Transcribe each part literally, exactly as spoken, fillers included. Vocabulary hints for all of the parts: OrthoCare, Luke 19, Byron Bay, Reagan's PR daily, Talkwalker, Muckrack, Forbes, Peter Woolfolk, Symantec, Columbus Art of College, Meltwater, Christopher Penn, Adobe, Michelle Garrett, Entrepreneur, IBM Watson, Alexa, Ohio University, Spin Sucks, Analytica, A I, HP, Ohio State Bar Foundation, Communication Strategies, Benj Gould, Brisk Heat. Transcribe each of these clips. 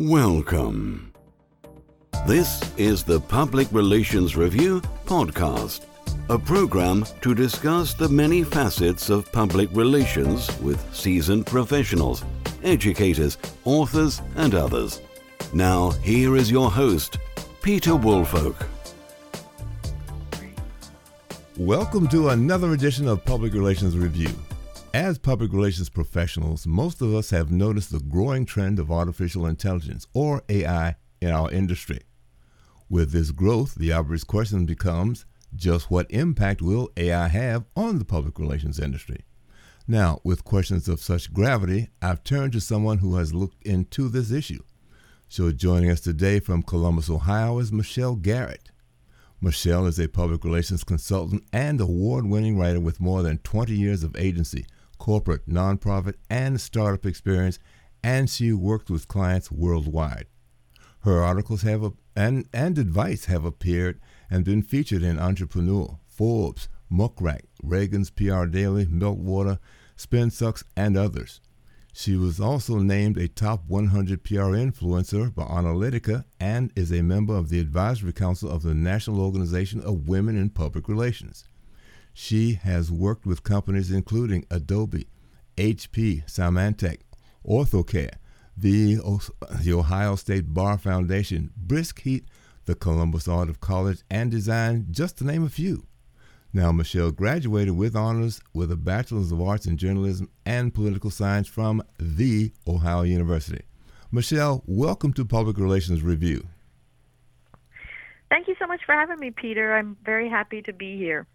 Welcome. This is the Public Relations Review podcast, a program to discuss the many facets of public relations with seasoned professionals, educators, authors, and others. Now, here is your host, Peter Woolfolk. Welcome to another edition of Public Relations Review. As public relations professionals, most of us have noticed the growing trend of artificial intelligence, or A I, in our industry. With this growth, the obvious question becomes, just what impact will A I have on the public relations industry? Now, with questions of such gravity, I've turned to someone who has looked into this issue. So joining us today from Columbus, Ohio is Michelle Garrett. Michelle is a public relations consultant and award-winning writer with more than twenty years of agency, corporate, nonprofit, and startup experience, and she works with clients worldwide. Her articles have a, and, and advice have appeared and been featured in Entrepreneur, Forbes, Muckrack, Reagan's P R Daily, Meltwater, Spin Sucks, and others. She was also named a top one hundred P R influencer by Analytica and is a member of the Advisory Council of the National Organization of Women in Public Relations. She has worked with companies including Adobe, H P, Symantec, OrthoCare, the, o- the Ohio State Bar Foundation, Brisk Heat, the Columbus Art of College, and Design, just to name a few. Now, Michelle graduated with honors with a Bachelor's of Arts in Journalism and Political Science from the Ohio University. Michelle, welcome to Public Relations Review. Thank you so much for having me, Peter. I'm very happy to be here.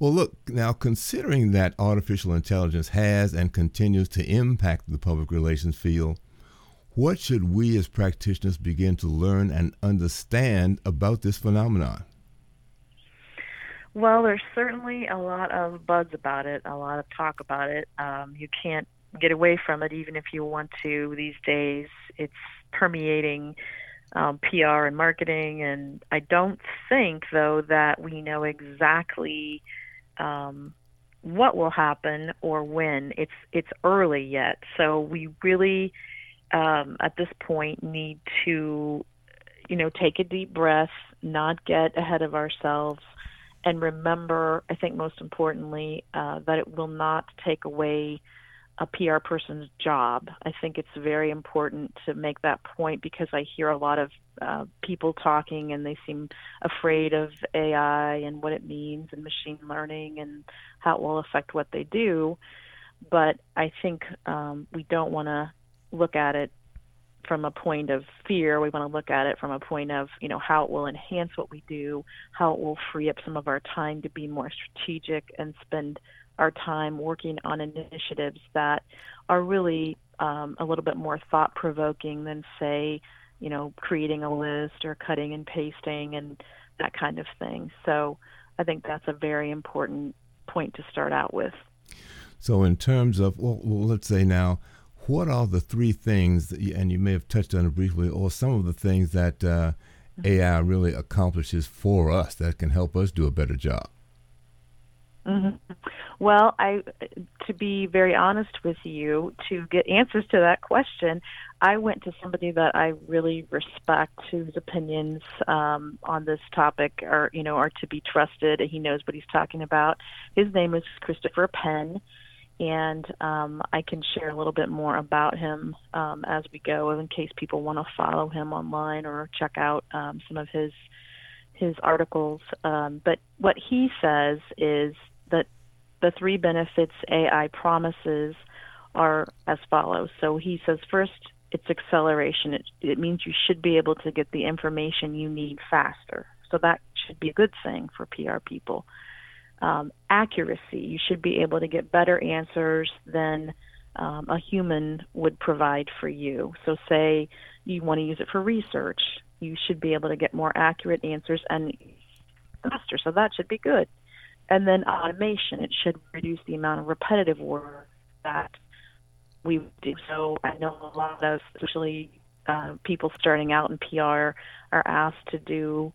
Well, look, now considering that artificial intelligence has and continues to impact the public relations field, what should we as practitioners begin to learn and understand about this phenomenon? Well, there's certainly a lot of buzz about it, a lot of talk about it. Um, you can't get away from it, even if you want to these days. It's permeating um, P R and marketing, and I don't think, though, that we know exactly um, what will happen or when. It's it's early yet, so we really, um, at this point, need to, you know, take a deep breath, not get ahead of ourselves. And remember, I think most importantly, uh, that it will not take away a P R person's job. I think it's very important to make that point because I hear a lot of uh, people talking and they seem afraid of A I and what it means and machine learning and how it will affect what they do. But I think um, we don't want to look at it from a point of fear. We want to look at it from a point of, you know, how it will enhance what we do, how it will free up some of our time to be more strategic and spend our time working on initiatives that are really um, a little bit more thought-provoking than, say, you know, creating a list or cutting and pasting and that kind of thing. So I think that's a very important point to start out with. So in terms of, well, well let's say now, what are the three things, that you, and you may have touched on it briefly, or some of the things that uh, A I really accomplishes for us that can help us do a better job? Mm-hmm. Well, I, to be very honest with you, to get answers to that question, I went to somebody that I really respect, whose opinions um, on this topic are, you know, are to be trusted, and he knows what he's talking about. His name is Christopher Penn. And um, I can share a little bit more about him um, as we go, in case people want to follow him online or check out um, some of his his articles. Um, but what he says is that the three benefits A I promises are as follows. So he says, first, it's acceleration. It, it means you should be able to get the information you need faster. So that should be a good thing for P R people. Um, accuracy. You should be able to get better answers than um, a human would provide for you. So say you want to use it for research, you should be able to get more accurate answers and faster. So that should be good. And then automation. It should reduce the amount of repetitive work that we do. So I know a lot of, especially uh, people starting out in P R, are asked to do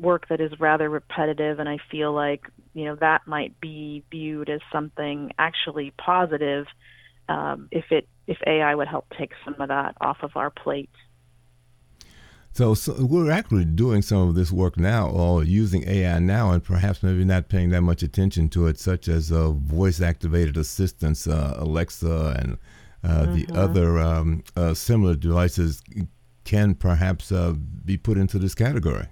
work that is rather repetitive, and I feel like, you know, that might be viewed as something actually positive um, if it if A I would help take some of that off of our plate. So, so we're actually doing some of this work now, or using A I now, and perhaps maybe not paying that much attention to it, such as uh, voice-activated assistants, uh, Alexa, and uh, mm-hmm. the other um, uh, similar devices can perhaps uh, be put into this category.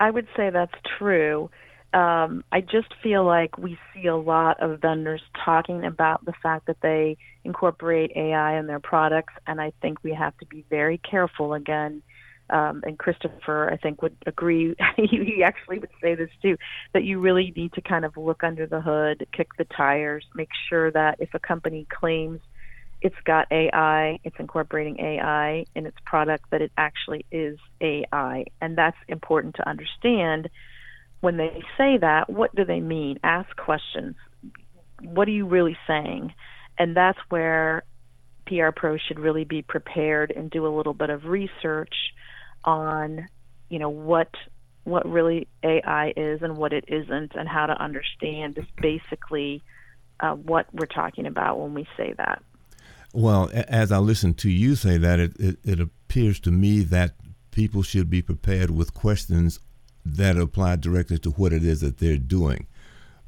I would say that's true. Um, I just feel like we see a lot of vendors talking about the fact that they incorporate A I in their products, and I think we have to be very careful again. Um, and Christopher, I think, would agree. He actually would say this too, that you really need to kind of look under the hood, kick the tires, make sure that if a company claims it's got A I, it's incorporating A I in its product, that it actually is A I. And that's important to understand. When they say that, what do they mean? Ask questions. What are you really saying? And that's where P R pros should really be prepared and do a little bit of research on, you know, what what really A I is and what it isn't, and how to understand just basically uh, what we're talking about when we say that. Well, as I listen to you say that, it, it, it appears to me that people should be prepared with questions that apply directly to what it is that they're doing.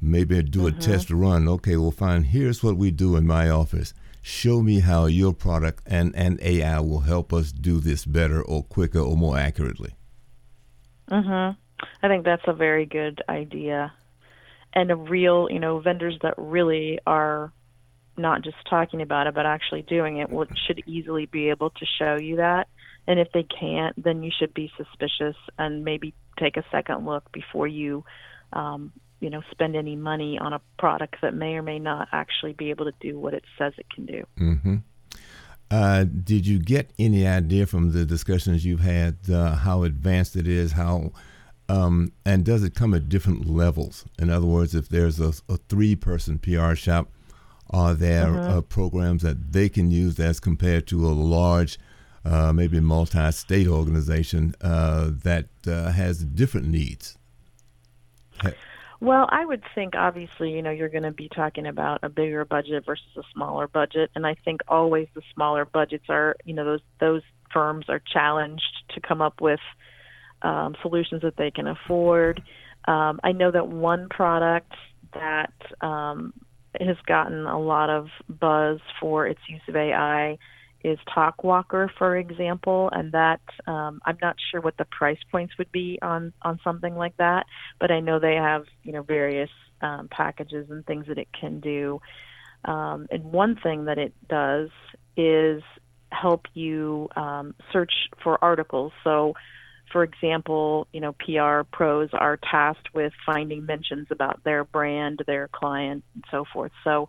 Maybe do mm-hmm. a test run. Okay, well, fine. Here's what we do in my office. Show me how your product and, and A I will help us do this better or quicker or more accurately. Mm-hmm. I think that's a very good idea. And a real, you know, vendors that really are not just talking about it, but actually doing it will, should easily be able to show you that. And if they can't, then you should be suspicious and maybe take a second look before you, um, you know, spend any money on a product that may or may not actually be able to do what it says it can do. Mm-hmm. Uh, did you get any idea from the discussions you've had uh, how advanced it is? How um, and does it come at different levels? In other words, if there's a, a three-person P R shop, are there mm-hmm. uh, programs that they can use as compared to a large Uh, maybe a multi-state organization uh, that uh, has different needs? Well, I would think, obviously, you know, you're going to be talking about a bigger budget versus a smaller budget, and I think always the smaller budgets are, you know, those those firms are challenged to come up with um, solutions that they can afford. Um, I know that one product that um, has gotten a lot of buzz for its use of A I is Talkwalker, for example, and that um, I'm not sure what the price points would be on, on something like that, but I know they have, you know, various um, packages and things that it can do. Um, and one thing that it does is help you um, search for articles. So, for example, you know, P R pros are tasked with finding mentions about their brand, their client, and so forth. So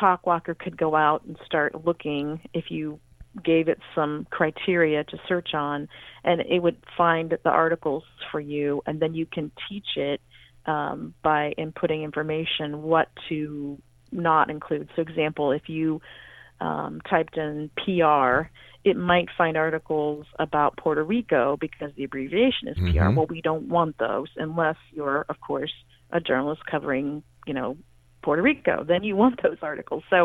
Talkwalker could go out and start looking, if you gave it some criteria to search on, and it would find the articles for you, and then you can teach it um, by inputting information what to not include. So, example, if you um, typed in P R, it might find articles about Puerto Rico because the abbreviation is mm-hmm. P R. Well, we don't want those unless you're, of course, a journalist covering, you know, Puerto Rico, then you want those articles. So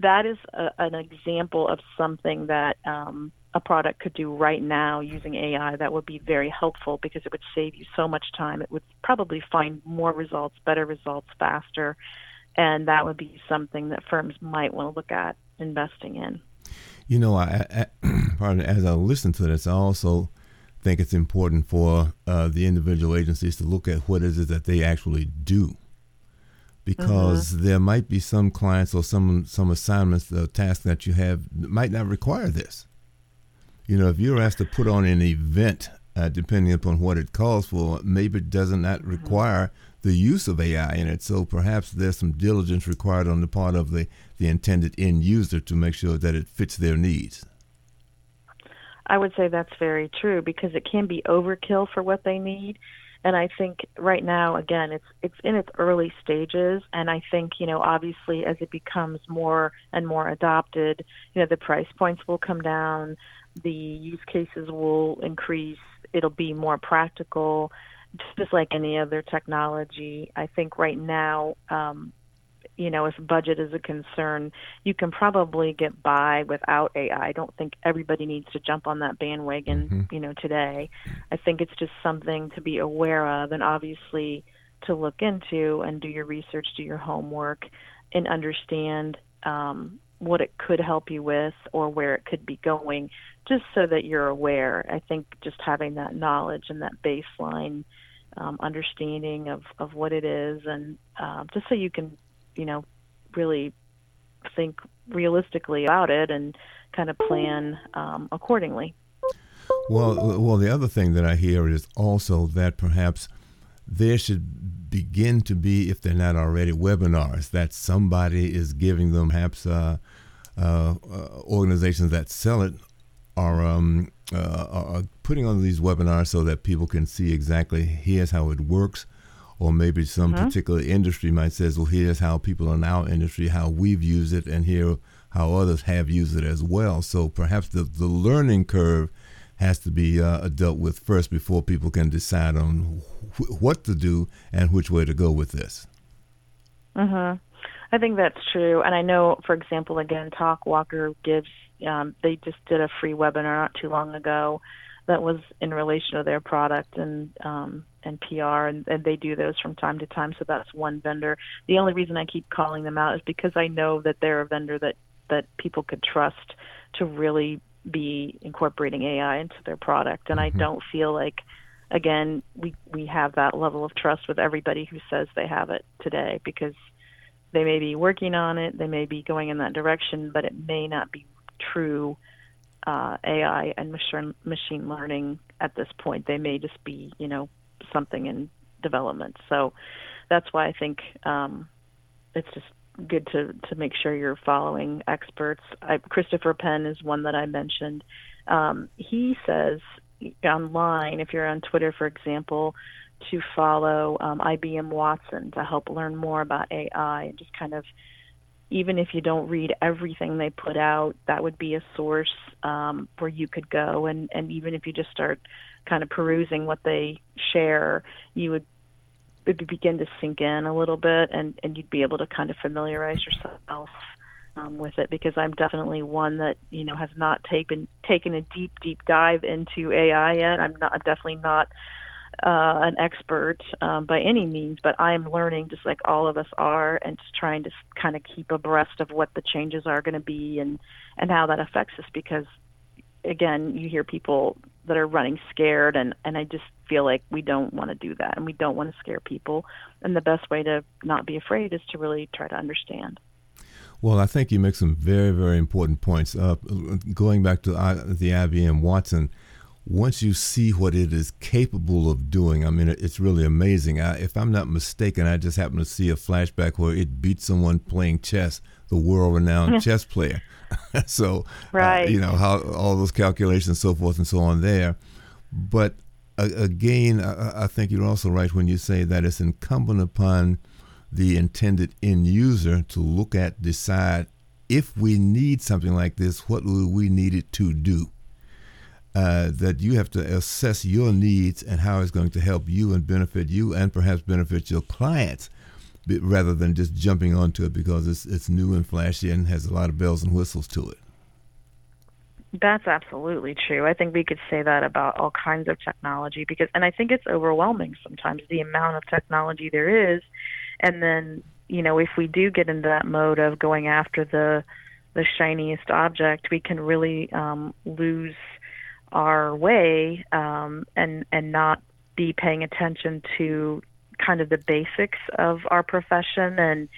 that is a, an example of something that um, a product could do right now using A I that would be very helpful, because it would save you so much time. It would probably find more results, better results faster, and that would be something that firms might want to look at investing in. You know, I, I, pardon, as I listen to this, I also think it's important for uh, the individual agencies to look at what it is that they actually do. Because mm-hmm. there might be some clients or some some assignments, uh, tasks that you have might not require this. You know, if you're asked to put on an event, uh, depending upon what it calls for, maybe it does not require mm-hmm. the use of A I in it. So perhaps there's some diligence required on the part of the, the intended end user to make sure that it fits their needs. I would say that's very true, because it can be overkill for what they need. And I think right now, again, it's it's in its early stages. And I think, you know, obviously as it becomes more and more adopted, you know, the price points will come down, the use cases will increase, it'll be more practical, just like any other technology. I think right now um, you know, if budget is a concern, you can probably get by without A I. I don't think everybody needs to jump on that bandwagon, mm-hmm. you know, today. I think it's just something to be aware of and obviously to look into and do your research, do your homework, and understand um, what it could help you with or where it could be going, just so that you're aware. I think just having that knowledge and that baseline um, understanding of, of what it is, and uh, just so you can, you know, really think realistically about it and kind of plan um, accordingly. Well, well, the other thing that I hear is also that perhaps there should begin to be, if they're not already, webinars that somebody is giving them. Perhaps uh, uh, organizations that sell it are, um, uh, are putting on these webinars so that people can see exactly here's how it works, or maybe some mm-hmm. particular industry might say, well, here's how people in our industry, how we've used it, and here how others have used it as well. So perhaps the, the learning curve has to be uh, dealt with first before people can decide on wh- what to do and which way to go with this. Mm-hmm. I think that's true. And I know, for example, again, Talkwalker gives, um, they just did a free webinar not too long ago that was in relation to their product and um, and P R, and, and they do those from time to time. So that's one vendor. The only reason I keep calling them out is because I know that they're a vendor that, that people could trust to really be incorporating A I into their product. And mm-hmm. I don't feel like, again, we, we have that level of trust with everybody who says they have it today, because they may be working on it, they may be going in that direction, but it may not be true uh, A I and machine machine learning at this point. They may just be, you know, something in development. So that's why I think um, it's just good to, to make sure you're following experts. I, Christopher Penn is one that I mentioned. Um, he says online, if you're on Twitter, for example, to follow um, I B M Watson to help learn more about A I, and just kind of, even if you don't read everything they put out, that would be a source um, where you could go. And, and even if you just start kind of perusing what they share, you would it'd begin to sink in a little bit, and, and you'd be able to kind of familiarize yourself um, with it, because I'm definitely one that, you know, has not taken taken a deep, deep dive into A I yet. I'm not I'm definitely not uh, an expert um, by any means, but I'm learning just like all of us are, and just trying to kind of keep abreast of what the changes are going to be and, and how that affects us, because, again, you hear people that are running scared, and, and I just feel like we don't want to do that, and we don't want to scare people. And the best way to not be afraid is to really try to understand. Well, I think you make some very, very important points. Uh, going back to I, the I B M Watson, once you see what it is capable of doing, I mean, it's really amazing. I, if I'm not mistaken, I just happened to see a flashback where it beat someone playing chess, the world-renowned chess player. So, right. uh, you know, how all those calculations, so forth and so on there. But uh, again, I, I think you're also right when you say that it's incumbent upon the intended end user to look at, decide, if we need something like this, what will we need it to do? Uh, that you have to assess your needs and how it's going to help you and benefit you, and perhaps benefit your clients, rather than just jumping onto it because it's it's new and flashy and has a lot of bells and whistles to it. That's absolutely true. I think we could say that about all kinds of technology, because, and I think it's overwhelming sometimes, the amount of technology there is. And then, you know, if we do get into that mode of going after the the shiniest object, we can really um, lose our way um, and and not be paying attention to kind of the basics of our profession. And,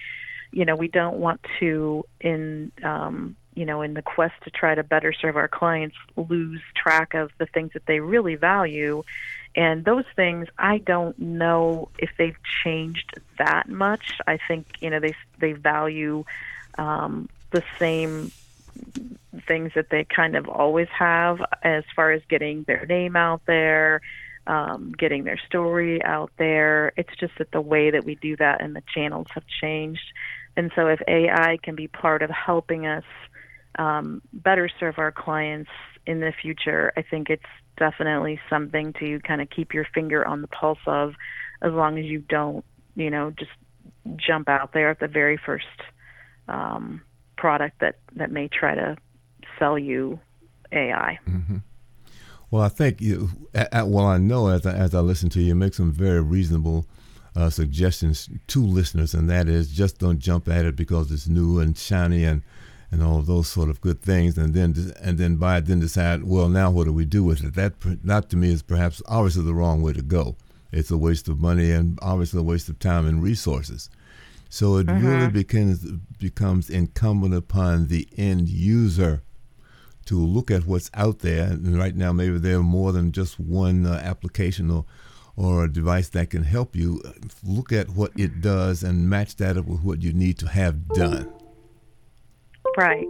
you know, we don't want to, in um, you know, in the quest to try to better serve our clients, lose track of the things that they really value. And those things, I don't know if they've changed that much. I think, you know, they they value um, the same things that they kind of always have, as far as getting their name out there, um, getting their story out there. It's just that the way that we do that and the channels have changed. And so if A I can be part of helping us um, better serve our clients in the future, I think it's definitely something to kind of keep your finger on the pulse of, as long as you don't, you know, just jump out there at the very first um, product that, that may try to sell you A I. Mm-hmm. Well, I think you, at, well, I know as I, as I listen to you, you make some very reasonable uh, suggestions to listeners, and that is just don't jump at it because it's new and shiny and, and all those sort of good things, and then and then by then decide, well, now what do we do with it? That, not to me, is perhaps obviously the wrong way to go. It's a waste of money and obviously a waste of time and resources. So it mm-hmm. really becomes becomes incumbent upon the end user to look at what's out there. And right now, maybe there are more than just one uh, application or, or a device that can help you. Look at what it does and match that up with what you need to have done. Right.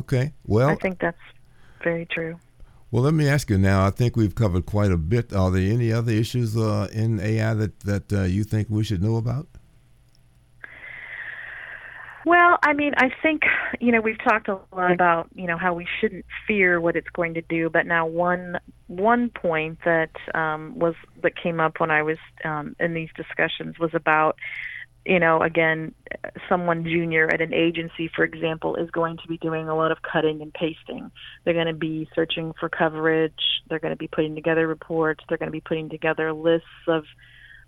Okay. Well, I think that's very true. Well, let me ask you now. I think we've covered quite a bit. Are there any other issues uh, in A I that, that uh, you think we should know about? Well, I mean, I think, you know, we've talked a lot about, you know, how we shouldn't fear what it's going to do. But now one one point that um, was that came up when I was um, in these discussions was about, you know, again, someone junior at an agency, for example, is going to be doing a lot of cutting and pasting. They're going to be searching for coverage. They're going to be putting together reports. They're going to be putting together lists of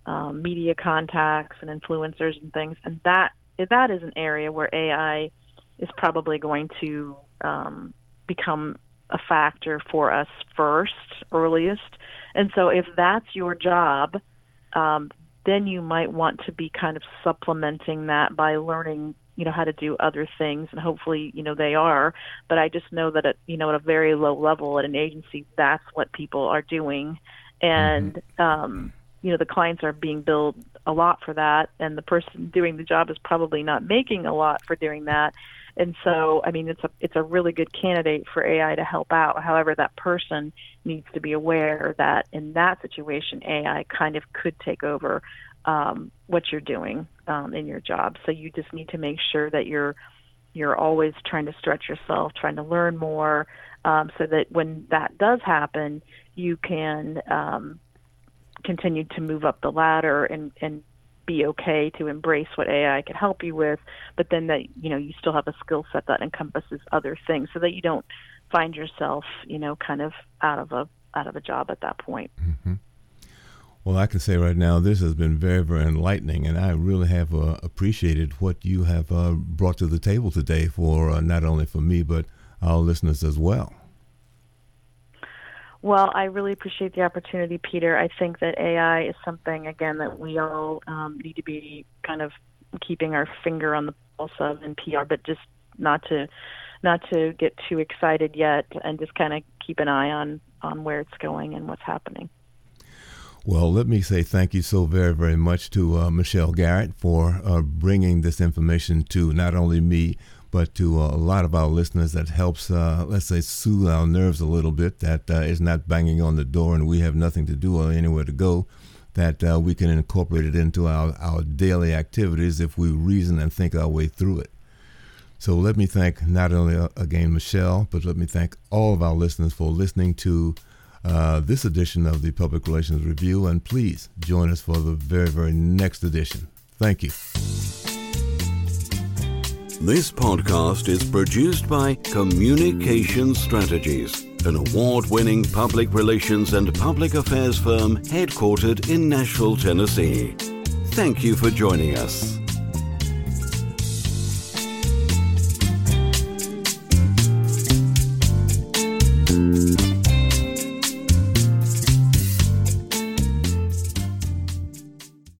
um, media contacts and influencers and things. And that that is an area where A I is probably going to um, become a factor for us first, earliest. And so if that's your job, um, then you might want to be kind of supplementing that by learning, you know, how to do other things. And hopefully, you know, they are. But I just know that, at, you know, at a very low level at an agency, that's what people are doing. And, um, you know, the clients are being billed a lot for that, and the person doing the job is probably not making a lot for doing that. And so, I mean, it's a it's a really good candidate for A I to help out. However, that person needs to be aware that in that situation, A I kind of could take over um, what you're doing um, in your job. So you just need to make sure that you're you're always trying to stretch yourself, trying to learn more, um, so that when that does happen, you can um, continue to move up the ladder and and. be okay to embrace what A I can help you with, but then that, you know, you still have a skill set that encompasses other things so that you don't find yourself, you know, kind of out of a out of a job at that point. Mm-hmm. Well, I can say right now this has been very, very enlightening, and I really have uh, appreciated what you have uh, brought to the table today for uh, not only for me but our listeners as well. Well, I really appreciate the opportunity, Peter. I think that A I is something, again, that we all um, need to be kind of keeping our finger on the pulse of in P R, but just not to not to get too excited yet, and just kind of keep an eye on, on where it's going and what's happening. Well, let me say thank you so very, very much to uh, Michelle Garrett for uh, bringing this information to not only me, but to a lot of our listeners. That helps, uh, let's say, soothe our nerves a little bit, that uh, it's not banging on the door and we have nothing to do or anywhere to go, that uh, we can incorporate it into our, our daily activities if we reason and think our way through it. So let me thank not only, uh, again, Michelle, but let me thank all of our listeners for listening to uh, this edition of the Public Relations Review, and please join us for the very, very next edition. Thank you. This podcast is produced by Communication Strategies, an award-winning public relations and public affairs firm headquartered in Nashville, Tennessee. Thank you for joining us. Mm.